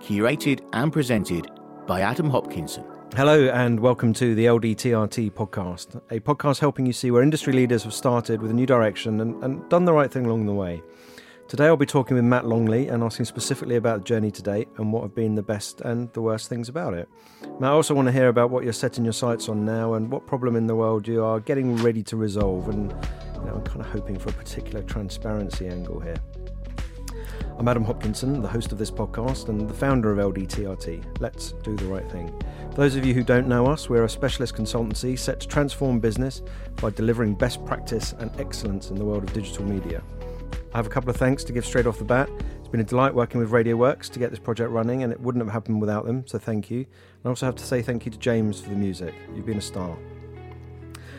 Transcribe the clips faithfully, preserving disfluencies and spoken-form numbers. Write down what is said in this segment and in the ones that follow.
curated and presented by Adam Hopkinson. Hello and welcome to the L D T R T podcast, a podcast helping you see where industry leaders have started with a new direction and, and done the right thing along the way. Today I'll be talking with Matt Longley and asking specifically about the journey to date and what have been the best and the worst things about it. Matt, I also want to hear about what you're setting your sights on now and what problem in the world you are getting ready to resolve, and you know, I'm kind of hoping for a particular transparency angle here. I'm Adam Hopkinson, the host of this podcast and the founder of L D T R T, Let's Do the Right Thing. For those of you who don't know us, we're a specialist consultancy set to transform business by delivering best practice and excellence in the world of digital media. I have a couple of thanks to give straight off the bat. It's been a delight working with RadioWorks to get this project running, and it wouldn't have happened without them, so thank you. And I also have to say thank you to James for the music. You've been a star.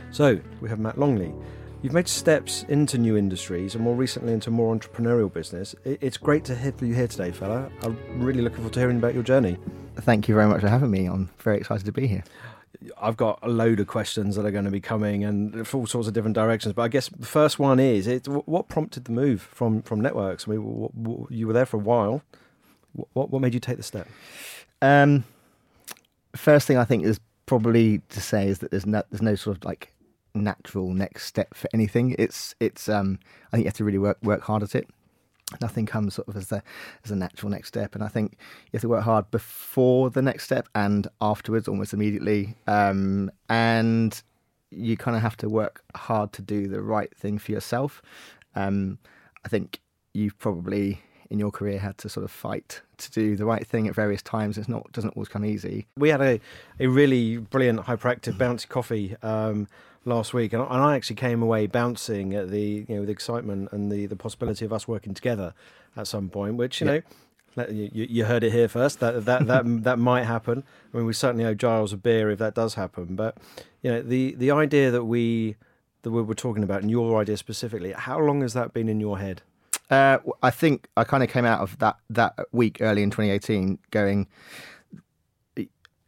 So, we have Matt Longley. You've made steps into new industries and more recently into more entrepreneurial business. It's great to hear you here today, fella. I'm really looking forward to hearing about your journey. Thank you very much for having me. I'm very excited to be here. I've got a load of questions that are going to be coming and all sorts of different directions. But I guess the first one is, it, what prompted the move from, from networks? I mean, what, what, you were there for a while. What, what made you take the step? Um, first thing I think is probably to say is that there's no, there's no sort of like natural next step for anything. It's it's um I think you have to really work work hard at it. Nothing comes sort of as the as a natural next step, and I think you have to work hard before the next step and afterwards almost immediately, um and you kind of have to work hard to do the right thing for yourself. um I think you've probably in your career had to sort of fight to do the right thing at various times. It's not doesn't always come easy. We had a a really brilliant hyperactive bouncy coffee um last week, and I actually came away bouncing at the, you know, the excitement and the, the possibility of us working together at some point, which, you yeah. know, you, you heard it here first, that that that that might happen. I mean, we certainly owe Giles a beer if that does happen. But, you know, the, the idea that we that we were talking about, and your idea specifically, how long has that been in your head? Uh, I think I kind of came out of that, that week early in twenty eighteen going,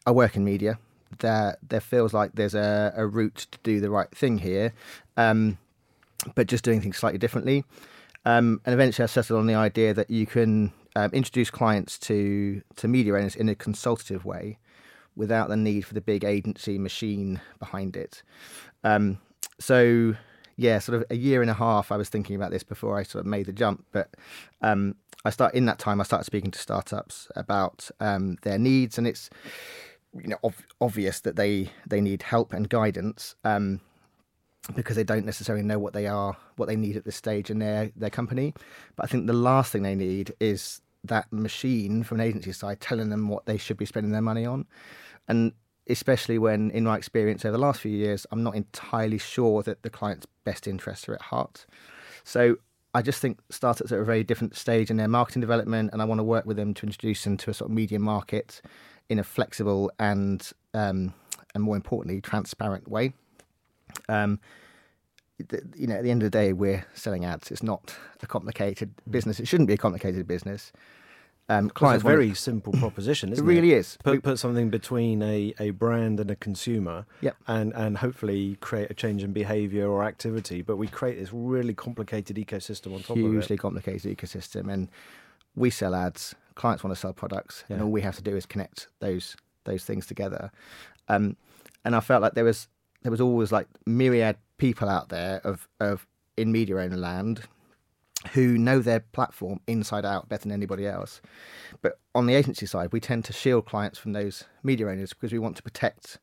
I work in media. There, there feels like there's a, a route to do the right thing here, um, but just doing things slightly differently. Um, and eventually I settled on the idea that you can um, introduce clients to, to media owners in a consultative way without the need for the big agency machine behind it. Um, so, yeah, sort of a year and a half I was thinking about this before I sort of made the jump, but um, I start in that time I started speaking to startups about um, their needs, and it's you know, ob- obvious that they, they need help and guidance, um, because they don't necessarily know what they are, what they need at this stage in their, their company. But I think the last thing they need is that machine from an agency side telling them what they should be spending their money on. And especially when, in my experience over the last few years, I'm not entirely sure that the client's best interests are at heart. So I just think startups are at a very different stage in their marketing development, and I want to work with them to introduce them to a sort of media market in a flexible and, um, and more importantly, transparent way. Um, th- you know, at the end of the day, we're selling ads. It's not a complicated business. It shouldn't be a complicated business. Um, clients, it's a very to... simple proposition, isn't it? It really is. Put, we... put something between a, a brand and a consumer, yep. and, and hopefully create a change in behaviour or activity. But we create this really complicated ecosystem on top Hugely of it. Hugely complicated ecosystem. And we sell ads. Clients want to sell products, yeah. and all we have to do is connect those those things together. Um, and I felt like there was there was always like myriad people out there of of in media owner land who know their platform inside out better than anybody else. But on the agency side, we tend to shield clients from those media owners because we want to protect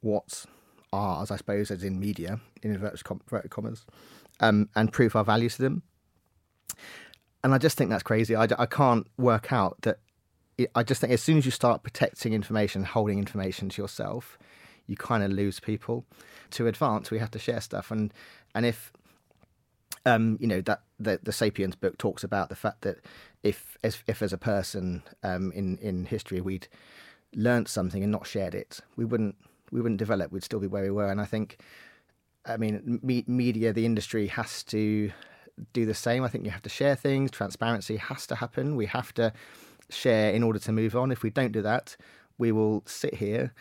what's ours, I suppose, as in media, in inverted commas, um, and prove our value to them. And I just think that's crazy. I, I can't work out that... It, I just think as soon as you start protecting information, holding information to yourself, you kind of lose people. To advance, we have to share stuff. And, and if... Um, you know, that the, the Sapiens book talks about the fact that if if, if as a person um, in, in history we'd learned something and not shared it, we wouldn't we wouldn't develop. We'd still be where we were. And I think, I mean, me, media, the industry has to do the same. I think you have to share things. Transparency has to happen. We have to share in order to move on. If we don't do that, we will sit here,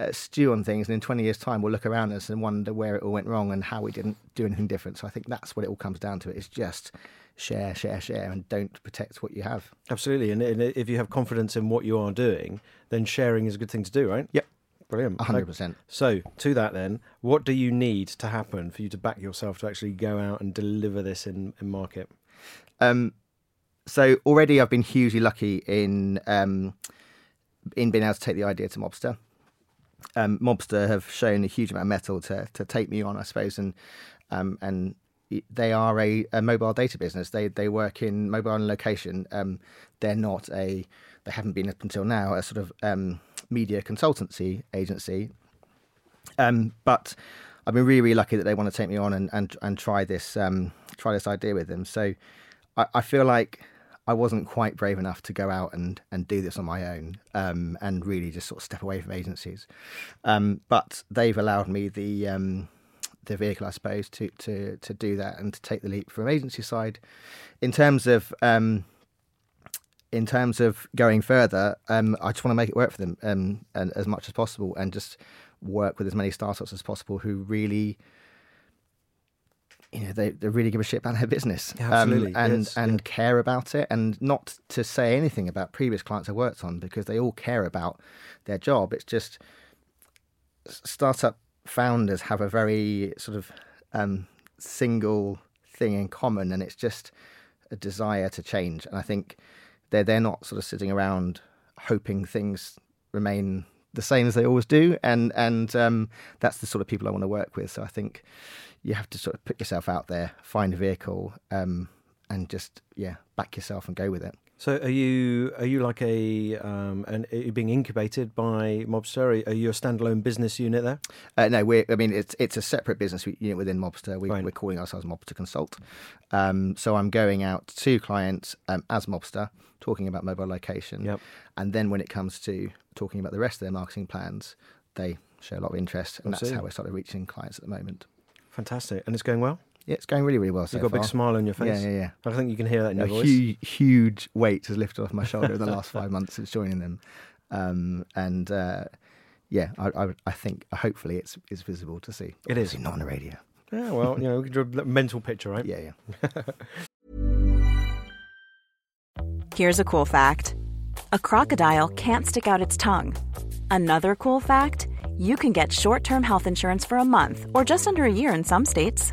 Uh, stew on things, and in twenty years' time we'll look around us and wonder where it all went wrong and how we didn't do anything different. So I think that's what it all comes down to. It's just share, share, share, and don't protect what you have. Absolutely, and, and if you have confidence in what you are doing, then sharing is a good thing to do, right? Yep. Brilliant. one hundred percent. So to that then, what do you need to happen for you to back yourself to actually go out and deliver this in, in market? Um, so already I've been hugely lucky in, um, in being able to take the idea to Mobster. Um, Mobster have shown a huge amount of metal to, to take me on, I suppose, and um, and they are a, a mobile data business. They they work in mobile and location. Um, they're not a they haven't been up until now a sort of um, media consultancy agency. Um, but I've been really really lucky that they want to take me on and and, and try this um, try this idea with them. So I, I feel like I wasn't quite brave enough to go out and, and do this on my own um, and really just sort of step away from agencies. Um, but they've allowed me the um, the vehicle, I suppose, to, to, to do that and to take the leap from agency side. In terms of um, in terms of going further, um, I just want to make it work for them um, and as much as possible, and just work with as many startups as possible who really... You know, they, they really give a shit about their business. Yeah, absolutely. Um, and yes, and yeah. care about it, and not to say anything about previous clients I worked on, because they all care about their job. It's just startup founders have a very sort of um, single thing in common, and it's just a desire to change. And I think they're, they're not sort of sitting around hoping things remain the same as they always do. And, and um, that's the sort of people I want to work with. So I think... you have to sort of put yourself out there, find a vehicle, um, and just yeah, back yourself and go with it. So, are you are you like a um, and are you being incubated by Mobster? Are you a standalone business unit there? Uh, no, we. I mean, it's it's a separate business unit within Mobster. We, right. We're calling ourselves Mobster Consult. Um, so, I'm going out to clients um, as Mobster, talking about mobile location, yep. And then when it comes to talking about the rest of their marketing plans, they show a lot of interest, and Absolutely. That's how we're sort of reaching clients at the moment. Fantastic. And it's going well? Yeah, it's going really, really well so far. You've got a big smile on your face. Yeah, yeah, yeah. I think you can hear that in your voice. A huge, huge weight has lifted off my shoulder in the last five months since joining them. Um, and, uh, yeah, I, I, I think hopefully it's, it's visible to see. It is. Not on the radio. Yeah, well, you know, we can draw a mental picture, right? Yeah, yeah. Here's a cool fact. A crocodile can't stick out its tongue. Another cool fact... You can get short-term health insurance for a month or just under a year in some states.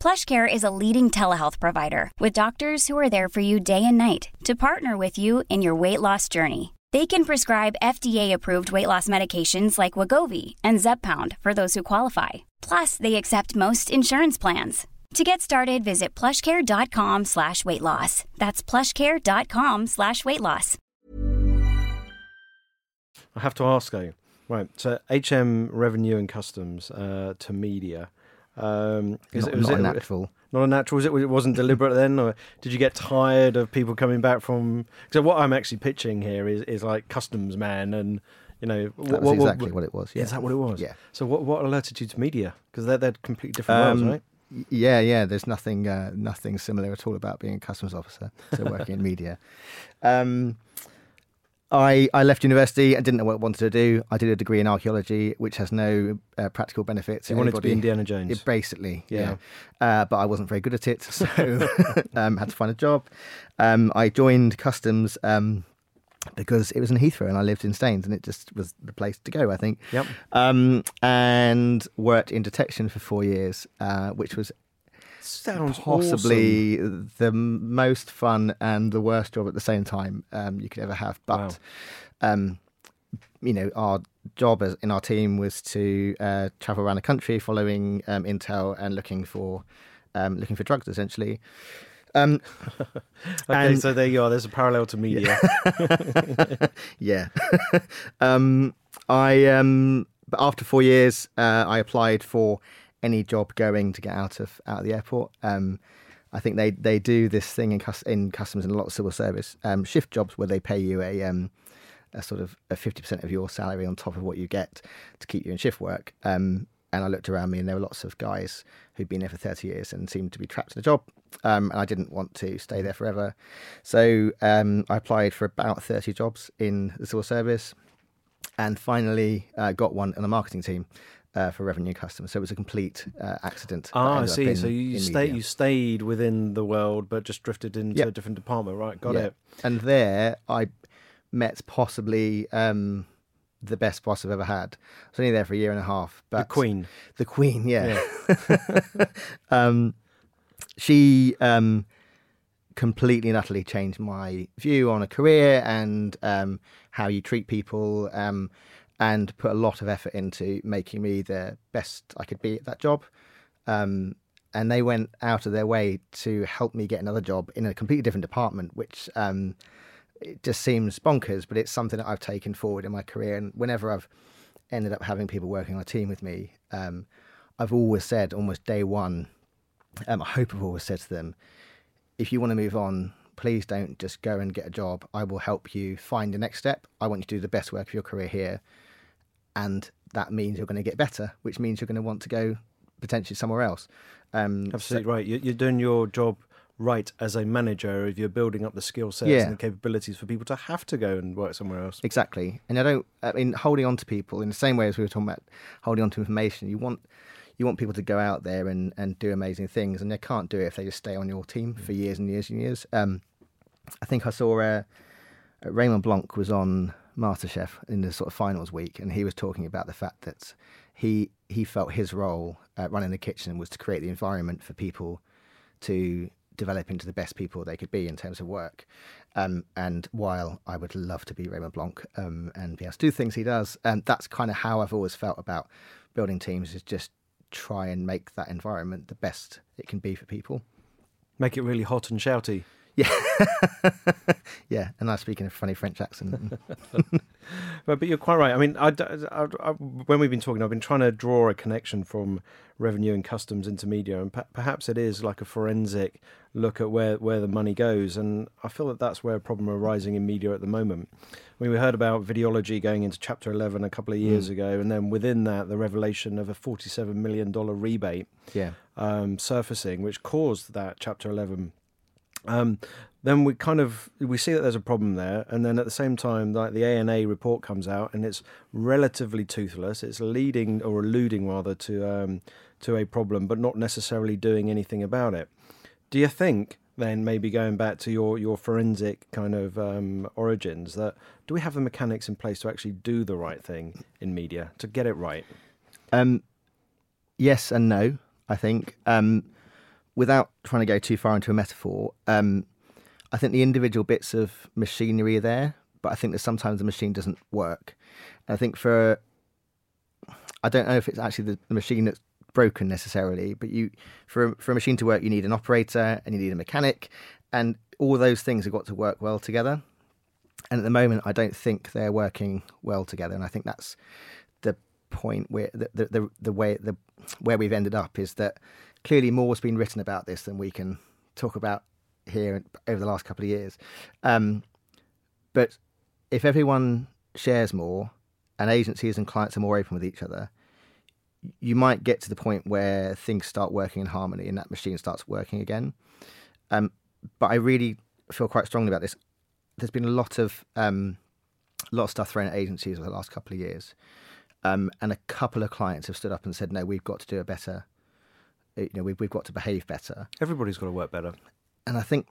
PlushCare is a leading telehealth provider with doctors who are there for you day and night to partner with you in your weight loss journey. They can prescribe F D A-approved weight loss medications like Wegovy and Zepbound for those who qualify. Plus, they accept most insurance plans. To get started, visit plushcare.com slash weight loss. That's plushcare.com slash weight loss. I have to ask you, right, so H M Revenue and Customs uh, to media. Um, is not it, was not it, a natural. Not a natural, was it? It wasn't deliberate then? Or did you get tired of people coming back from... Because what I'm actually pitching here is, is like customs man and... You know, that was exactly what, what it was. Yeah. Is that what it was? Yeah. So what what alerted you to media? Because they're, they're completely different um, roles, right? Yeah, yeah. There's nothing uh, nothing similar at all about being a customs officer to working in media. Um, I I left university and didn't know what I wanted to do. I did a degree in archaeology, which has no uh, practical benefits. You wanted anybody. to be Indiana Jones. It, basically, yeah. yeah. Uh, but I wasn't very good at it, so um, had to find a job. Um, I joined customs... Um, because it was in Heathrow and I lived in Staines and it just was the place to go, I think. Yep. Um, and worked in detection for four years, uh, which was Sounds possibly awesome. the most fun and the worst job at the same time um, you could ever have. But, wow. um, you know, our job as, in our team was to uh, travel around the country following um, intel and looking for um, looking for drugs, essentially. Um, okay, so there you are. There's a parallel to media. Yeah. um, I. Um, but after four years, uh, I applied for any job going to get out of out of the airport. Um, I think they, they do this thing in, cus- in customs and a lot of civil service um, shift jobs where they pay you a um, a sort of a fifty percent of your salary on top of what you get to keep you in shift work. Um, and I looked around me, and there were lots of guys who'd been there for thirty years and seemed to be trapped in a job. Um, and I didn't want to stay there forever. So um, I applied for about thirty jobs in the civil service and finally uh, got one on the marketing team uh, for Revenue Customs. So it was a complete uh, accident. Ah, I see. In, so you, stay, you stayed within the world but just drifted into yep. a different department. Right, got yep. it. And there I met possibly... Um, the best boss I've ever had. I was only there for a year and a half. But the Queen. The Queen, yeah. yeah. um, she um, completely and utterly changed my view on a career and um, how you treat people um, and put a lot of effort into making me the best I could be at that job. Um, and they went out of their way to help me get another job in a completely different department, which... Um, it just seems bonkers, but it's something that I've taken forward in my career. And whenever I've ended up having people working on a team with me, um, I've always said, almost day one, um, I hope I've always said to them, if you want to move on, please don't just go and get a job. I will help you find the next step. I want you to do the best work of your career here. And that means you're going to get better, which means you're going to want to go potentially somewhere else. Um, Absolutely so- right. You're doing your job right as a manager if you're building up the skill sets yeah. and the capabilities for people to have to go and work somewhere else. Exactly. And I don't, I mean, holding on to people in the same way as we were talking about holding on to information, you want you want people to go out there and, and do amazing things, and they can't do it if they just stay on your team for years and years and years. Um, I think I saw uh, Raymond Blanc was on MasterChef in the sort of finals week, and he was talking about the fact that he, he felt his role uh, running the kitchen was to create the environment for people to... develop into the best people they could be in terms of work. Um, and while I would love to be Raymond Blanc um, and be able to do things he does, and that's kind of how I've always felt about building teams, is just try and make that environment the best it can be for people. Make it really hot and shouty. Yeah. yeah, and I speak in a funny French accent. But you're quite right. I mean, I, I, I, when we've been talking, I've been trying to draw a connection from Revenue and Customs into media, and p- perhaps it is like a forensic look at where, where the money goes, and I feel that that's where a problem arising in media at the moment. I mean, we heard about Videology going into Chapter eleven a couple of years mm. ago, and then within that, the revelation of a forty-seven million dollars rebate yeah. um, surfacing, which caused that Chapter eleven. Um, then we kind of, we see that there's a problem there. And then at the same time, like the A N A report comes out and it's relatively toothless. It's leading or alluding rather to, um, to a problem, but not necessarily doing anything about it. Do you think then, maybe going back to your, your forensic kind of um, origins, that do we have the mechanics in place to actually do the right thing in media, to get it right? Um, yes and no, I think. Um Without trying to go too far into a metaphor, um, I think the individual bits of machinery are there, but I think that sometimes the machine doesn't work. And I think for, I don't know if it's actually the, the machine that's broken necessarily, but you for, for a machine to work, you need an operator and you need a mechanic, and all those things have got to work well together. And at the moment, I don't think they're working well together. And I think that's the point where the the, the, the way the where we've ended up is that clearly more's been written about this than we can talk about here over the last couple of years. Um, but if everyone shares more and agencies and clients are more open with each other, you might get to the point where things start working in harmony and that machine starts working again. Um, but I really feel quite strongly about this. There's been a lot of um, a lot of stuff thrown at agencies over the last couple of years, um, and a couple of clients have stood up and said, "No, we've got to do a better. You know, we've we've got to behave better. Everybody's got to work better." And I think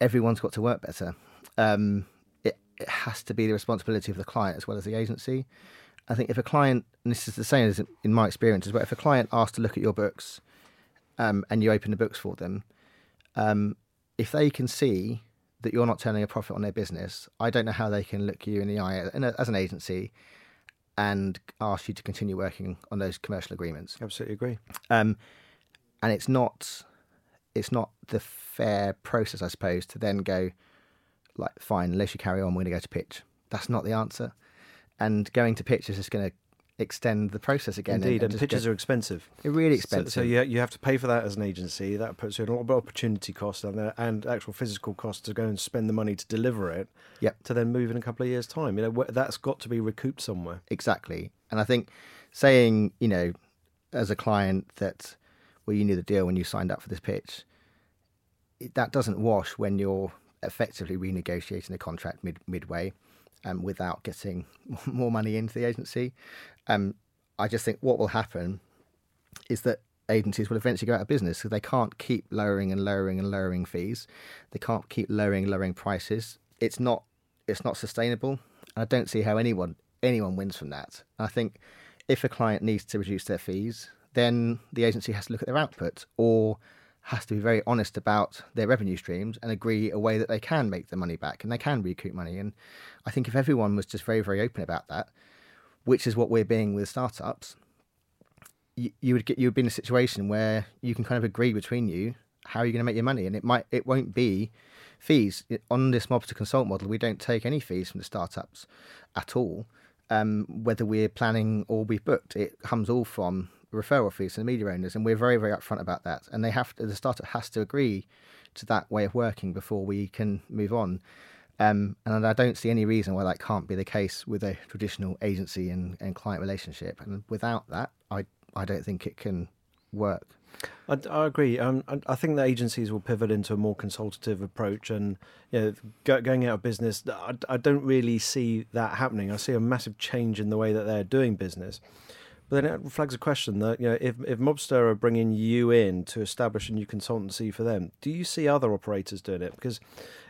everyone's got to work better. Um, it it has to be the responsibility of the client as well as the agency. I think if a client, and this is the same as in my experience as well, if a client asks to look at your books, um, and you open the books for them, um, if they can see that you're not turning a profit on their business, I don't know how they can look you in the eye as an agency and ask you to continue working on those commercial agreements. Absolutely agree. Um, and it's not it's not the fair process, I suppose, to then go, like, fine, unless you carry on, we're going to go to pitch. That's not the answer. And going to pitch is just going to extend the process again. Indeed, and, and pitches get, are expensive. They're really expensive. So, so yeah, you have to pay for that as an agency. That puts you in a lot of opportunity costs and, uh, and actual physical costs to go and spend the money to deliver it. Yep. To then move in a couple of years' time. You know, that's got to be recouped somewhere. Exactly. And I think saying, you know, as a client that, well, you knew the deal when you signed up for this pitch, it, that doesn't wash when you're effectively renegotiating the contract mid midway. Um, without getting more money into the agency. Um, I just think what will happen is that agencies will eventually go out of business because they can't keep lowering and lowering and lowering fees. They can't keep lowering and lowering prices. It's not it's not sustainable. And I don't see how anyone anyone wins from that. I think if a client needs to reduce their fees, then the agency has to look at their output or has to be very honest about their revenue streams and agree a way that they can make the money back and they can recoup money. And I think if everyone was just very, very open about that, which is what we're being with startups, you, you would get you would be in a situation where you can kind of agree between you how you're going to make your money. And it might it won't be fees. On this Mobster Consult model, we don't take any fees from the startups at all, um, whether we're planning or we've booked. It comes all from referral fees and media owners, and we're very, very upfront about that. And they have to, the startup has to agree to that way of working before we can move on. Um, and I don't see any reason why that can't be the case with a traditional agency and, and client relationship. And without that, I I don't think it can work. I, I agree. Um, I, I think that agencies will pivot into a more consultative approach, and you know, go, going out of business, I, I don't really see that happening. I see a massive change in the way that they're doing business. But then it flags a question that, you know, if, if Mobster are bringing you in to establish a new consultancy for them, do you see other operators doing it? Because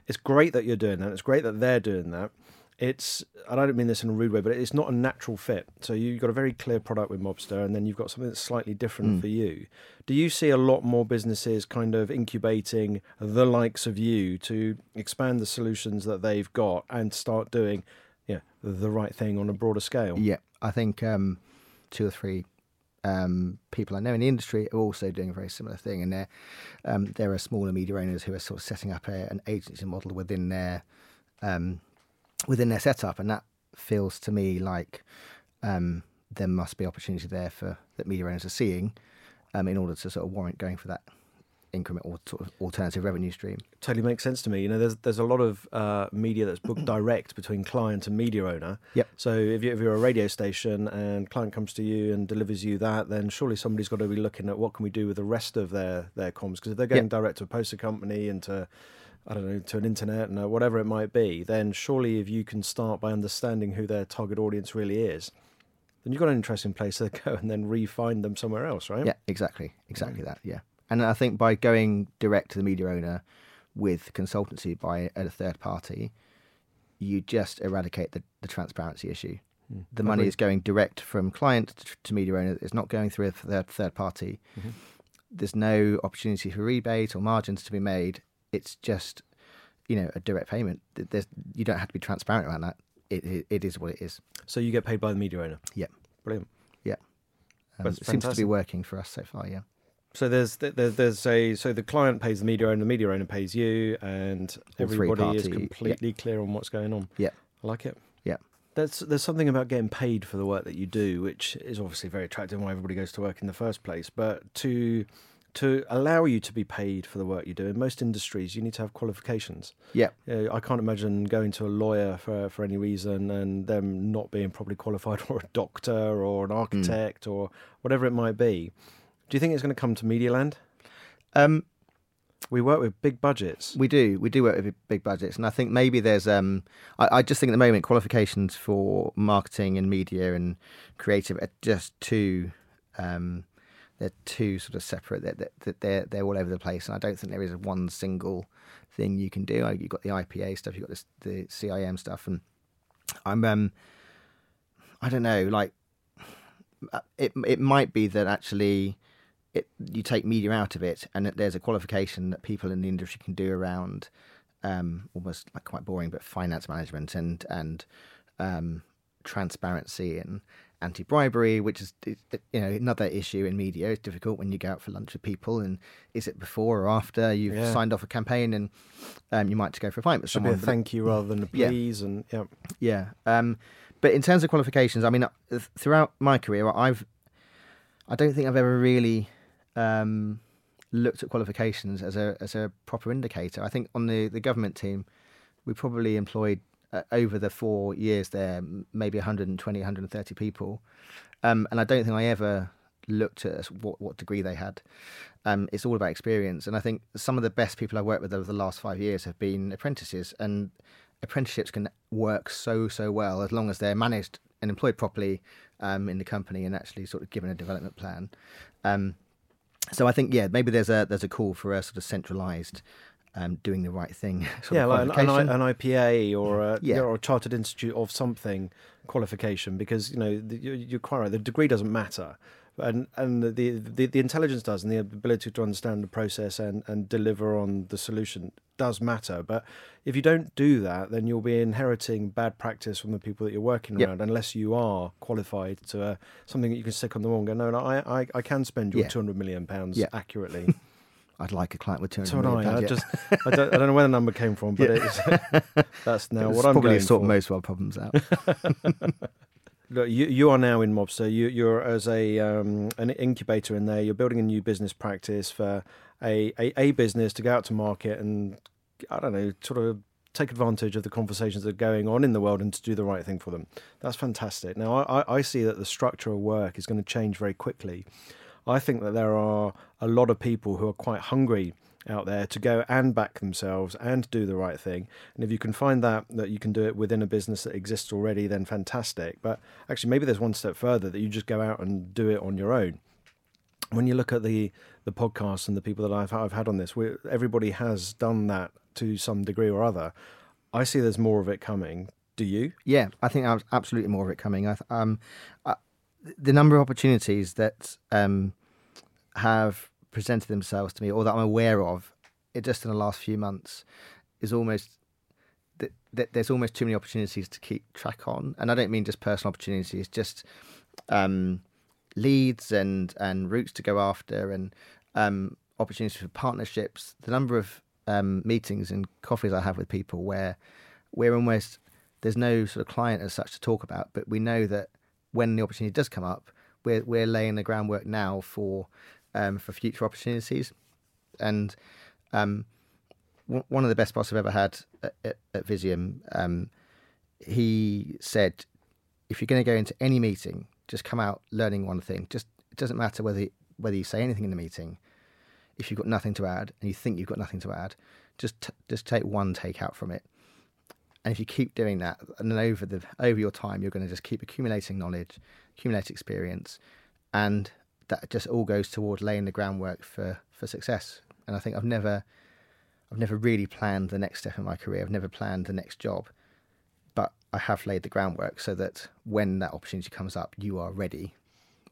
it's great that you're doing that. It's great that they're doing that. It's, and I don't mean this in a rude way, but it's not a natural fit. So you've got a very clear product with Mobster, and then you've got something that's slightly different mm. for you. Do you see a lot more businesses kind of incubating the likes of you to expand the solutions that they've got and start doing, you know, the right thing on a broader scale? Yeah, I think... Um... two or three um, people I know in the industry are also doing a very similar thing. And there um, there are smaller media owners who are sort of setting up a, an agency model within their um, within their setup. And that feels to me like um, there must be opportunity there for that media owners are seeing um, in order to sort of warrant going for that increment or sort of alternative revenue stream. Totally makes sense to me. You know, there's there's a lot of uh, media that's booked direct between client and media owner. Yep. So if, you, if you're a radio station and client comes to you and delivers you that, then surely somebody's got to be looking at what can we do with the rest of their, their comms. Because if they're going yep. direct to a poster company and to, I don't know, to an internet and whatever it might be, then surely if you can start by understanding who their target audience really is, then you've got an interesting place to go and then re-find them somewhere else, right? Yeah, exactly. Exactly yeah. that, yeah. And I think by going direct to the media owner with consultancy by a third party, you just eradicate the, the transparency issue. Mm, the money is going direct from client to, to media owner. It's not going through a third, third party. Mm-hmm. There's no opportunity for rebate or margins to be made. It's just, you know, a direct payment. There's, you don't have to be transparent around that. It, it, it is what it is. So you get paid by the media owner? Yeah. Brilliant. Yeah. Um, it seems to be working for us so far, yeah. So there's there's a so the client pays the media owner, the media owner pays you, and all everybody is completely yeah. clear on what's going on. Yeah, I like it. Yeah, there's there's something about getting paid for the work that you do, which is obviously very attractive and why everybody goes to work in the first place. But to to allow you to be paid for the work you do in most industries, you need to have qualifications. Yeah, you know, I can't imagine going to a lawyer for for any reason and them not being properly qualified, or a doctor, or an architect, mm. or whatever it might be. Do you think it's going to come to media land? Um, we work with big budgets. We do. We do work with big budgets. And I think maybe there's... Um, I, I just think at the moment qualifications for marketing and media and creative are just too... Um, they're too sort of separate. That they're, they're, they're all over the place. And I don't think there is one single thing you can do. You've got the I P A stuff. You've got this, the C I M stuff. And I'm... Um, I don't know. Like, it, it might be that actually... It, you take media out of it, and that there's a qualification that people in the industry can do around um, almost like quite boring, but finance management and and um, transparency and anti-bribery, which is, you know, another issue in media. It's difficult when you go out for lunch with people, and is it before or after you've yeah. signed off a campaign, and um, you might have to go for a pint with Should someone. Be a thank you rather than a please, yeah. and yeah, yeah. Um, but in terms of qualifications, I mean, throughout my career, I've I don't think I've ever really Um, looked at qualifications as a as a proper indicator. I think on the, the government team, we probably employed uh, over the four years there, maybe one hundred twenty, one hundred thirty people. Um, and I don't think I ever looked at what, what degree they had. Um, it's all about experience. And I think some of the best people I've worked with over the last five years have been apprentices. And apprenticeships can work so, so well as long as they're managed and employed properly um, in the company and actually sort of given a development plan. Um So I think, yeah, maybe there's a there's a call for a sort of centralised um, doing the right thing. Sort yeah, of like an, an I P A or a, yeah. or a Chartered Institute of something qualification, because, you know, the, you're quite right, the degree doesn't matter. And and the, the, the intelligence does, and the ability to understand the process and, and deliver on the solution does matter. But if you don't do that, then you'll be inheriting bad practice from the people that you're working yep. around, unless you are qualified to uh, something that you can stick on the wall and go, no, no I, I, I can spend your yeah. two hundred million pounds yeah. accurately. I'd like a client with two hundred million pounds. I, yeah. I, just, I, don't, I don't know where the number came from, but yeah. it's, that's now it's what I'm going for. Probably sort most of our problems out. Look, you, you are now in Mobster. You, you're as a um, an incubator in there. You're building a new business practice for a, a, a business to go out to market and, I don't know, sort of take advantage of the conversations that are going on in the world and to do the right thing for them. That's fantastic. Now, I, I see that the structure of work is going to change very quickly. I think that there are a lot of people who are quite hungry out there to go and back themselves and do the right thing. And if you can find that, that you can do it within a business that exists already, then fantastic. But actually, maybe there's one step further, that you just go out and do it on your own. When you look at the, the podcasts and the people that I've, I've had on this, we, everybody has done that to some degree or other. I see there's more of it coming. Do you? Yeah, I think there's absolutely more of it coming. I th- um, I, the number of opportunities that um, have... presented themselves to me, or that I'm aware of, it just in the last few months, is almost that th- there's almost too many opportunities to keep track on. And I don't mean just personal opportunities, just um, leads and and routes to go after, and um, opportunities for partnerships. The number of um, meetings and coffees I have with people where we're almost, there's no sort of client as such to talk about, but we know that when the opportunity does come up, we're we're laying the groundwork now for. Um, for future opportunities. And um, w- one of the best boss I've ever had at, at, at Visium, um, he said, if you're going to go into any meeting, just come out learning one thing. Just, it doesn't matter whether you, whether you say anything in the meeting. If you've got nothing to add and you think you've got nothing to add, just t- just take one take out from it. And if you keep doing that, and then over the over your time, you're going to just keep accumulating knowledge, accumulate experience, and that just all goes toward laying the groundwork for, for success. And I think I've never, I've never really planned the next step in my career. I've never planned the next job, but I have laid the groundwork so that when that opportunity comes up, you are ready,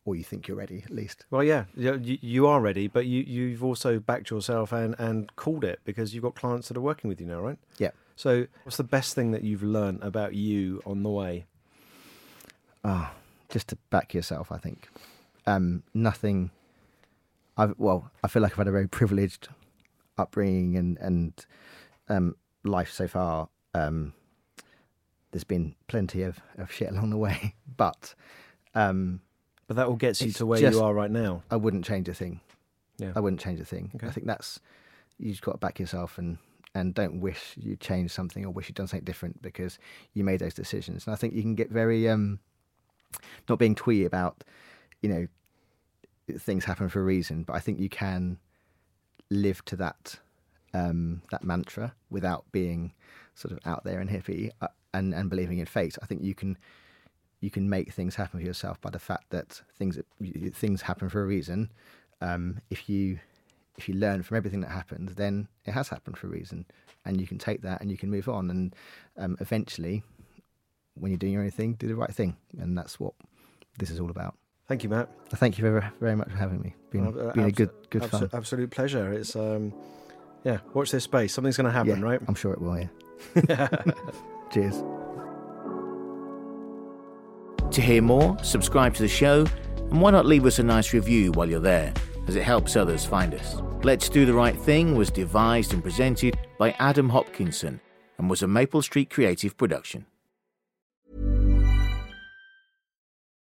or you think you're ready at least. Well, yeah, you, you are ready, but you, you've also backed yourself and, and called it, because you've got clients that are working with you now, right? Yeah. So what's the best thing that you've learned about you on the way? Ah, oh, just to back yourself, I think. um, nothing. I've well, I feel like I've had a very privileged upbringing and and um, life so far. Um, there's been plenty of, of shit along the way, but um, but that all gets you to where just, you are right now. I wouldn't change a thing. Yeah, I wouldn't change a thing. Okay. I think that's you just got to back yourself and. And don't wish you changed something or wish you'd done something different because you made those decisions. And I think you can get very, um, not being twee about, you know, things happen for a reason, but I think you can live to that um, that mantra without being sort of out there and hippie uh, and, and believing in fate. I think you can you can make things happen for yourself by the fact that things things happen for a reason. Um, if you... If you learn from everything that happened, then it has happened for a reason, and you can take that and you can move on. And um, eventually, when you're doing your own thing, do the right thing, and that's what this is all about. Thank you, Matt. Thank you very, very much for having me. Been, uh, been abso- a good, good abso- fun. Absolute pleasure. It's um, yeah. Watch this space. Something's going to happen, yeah, right? I'm sure it will. Yeah. Cheers. To hear more, subscribe to the show, and why not leave us a nice review while you're there, as it helps others find us. Let's Do the Right Thing was devised and presented by Adam Hopkinson and was a Maple Street Creative production.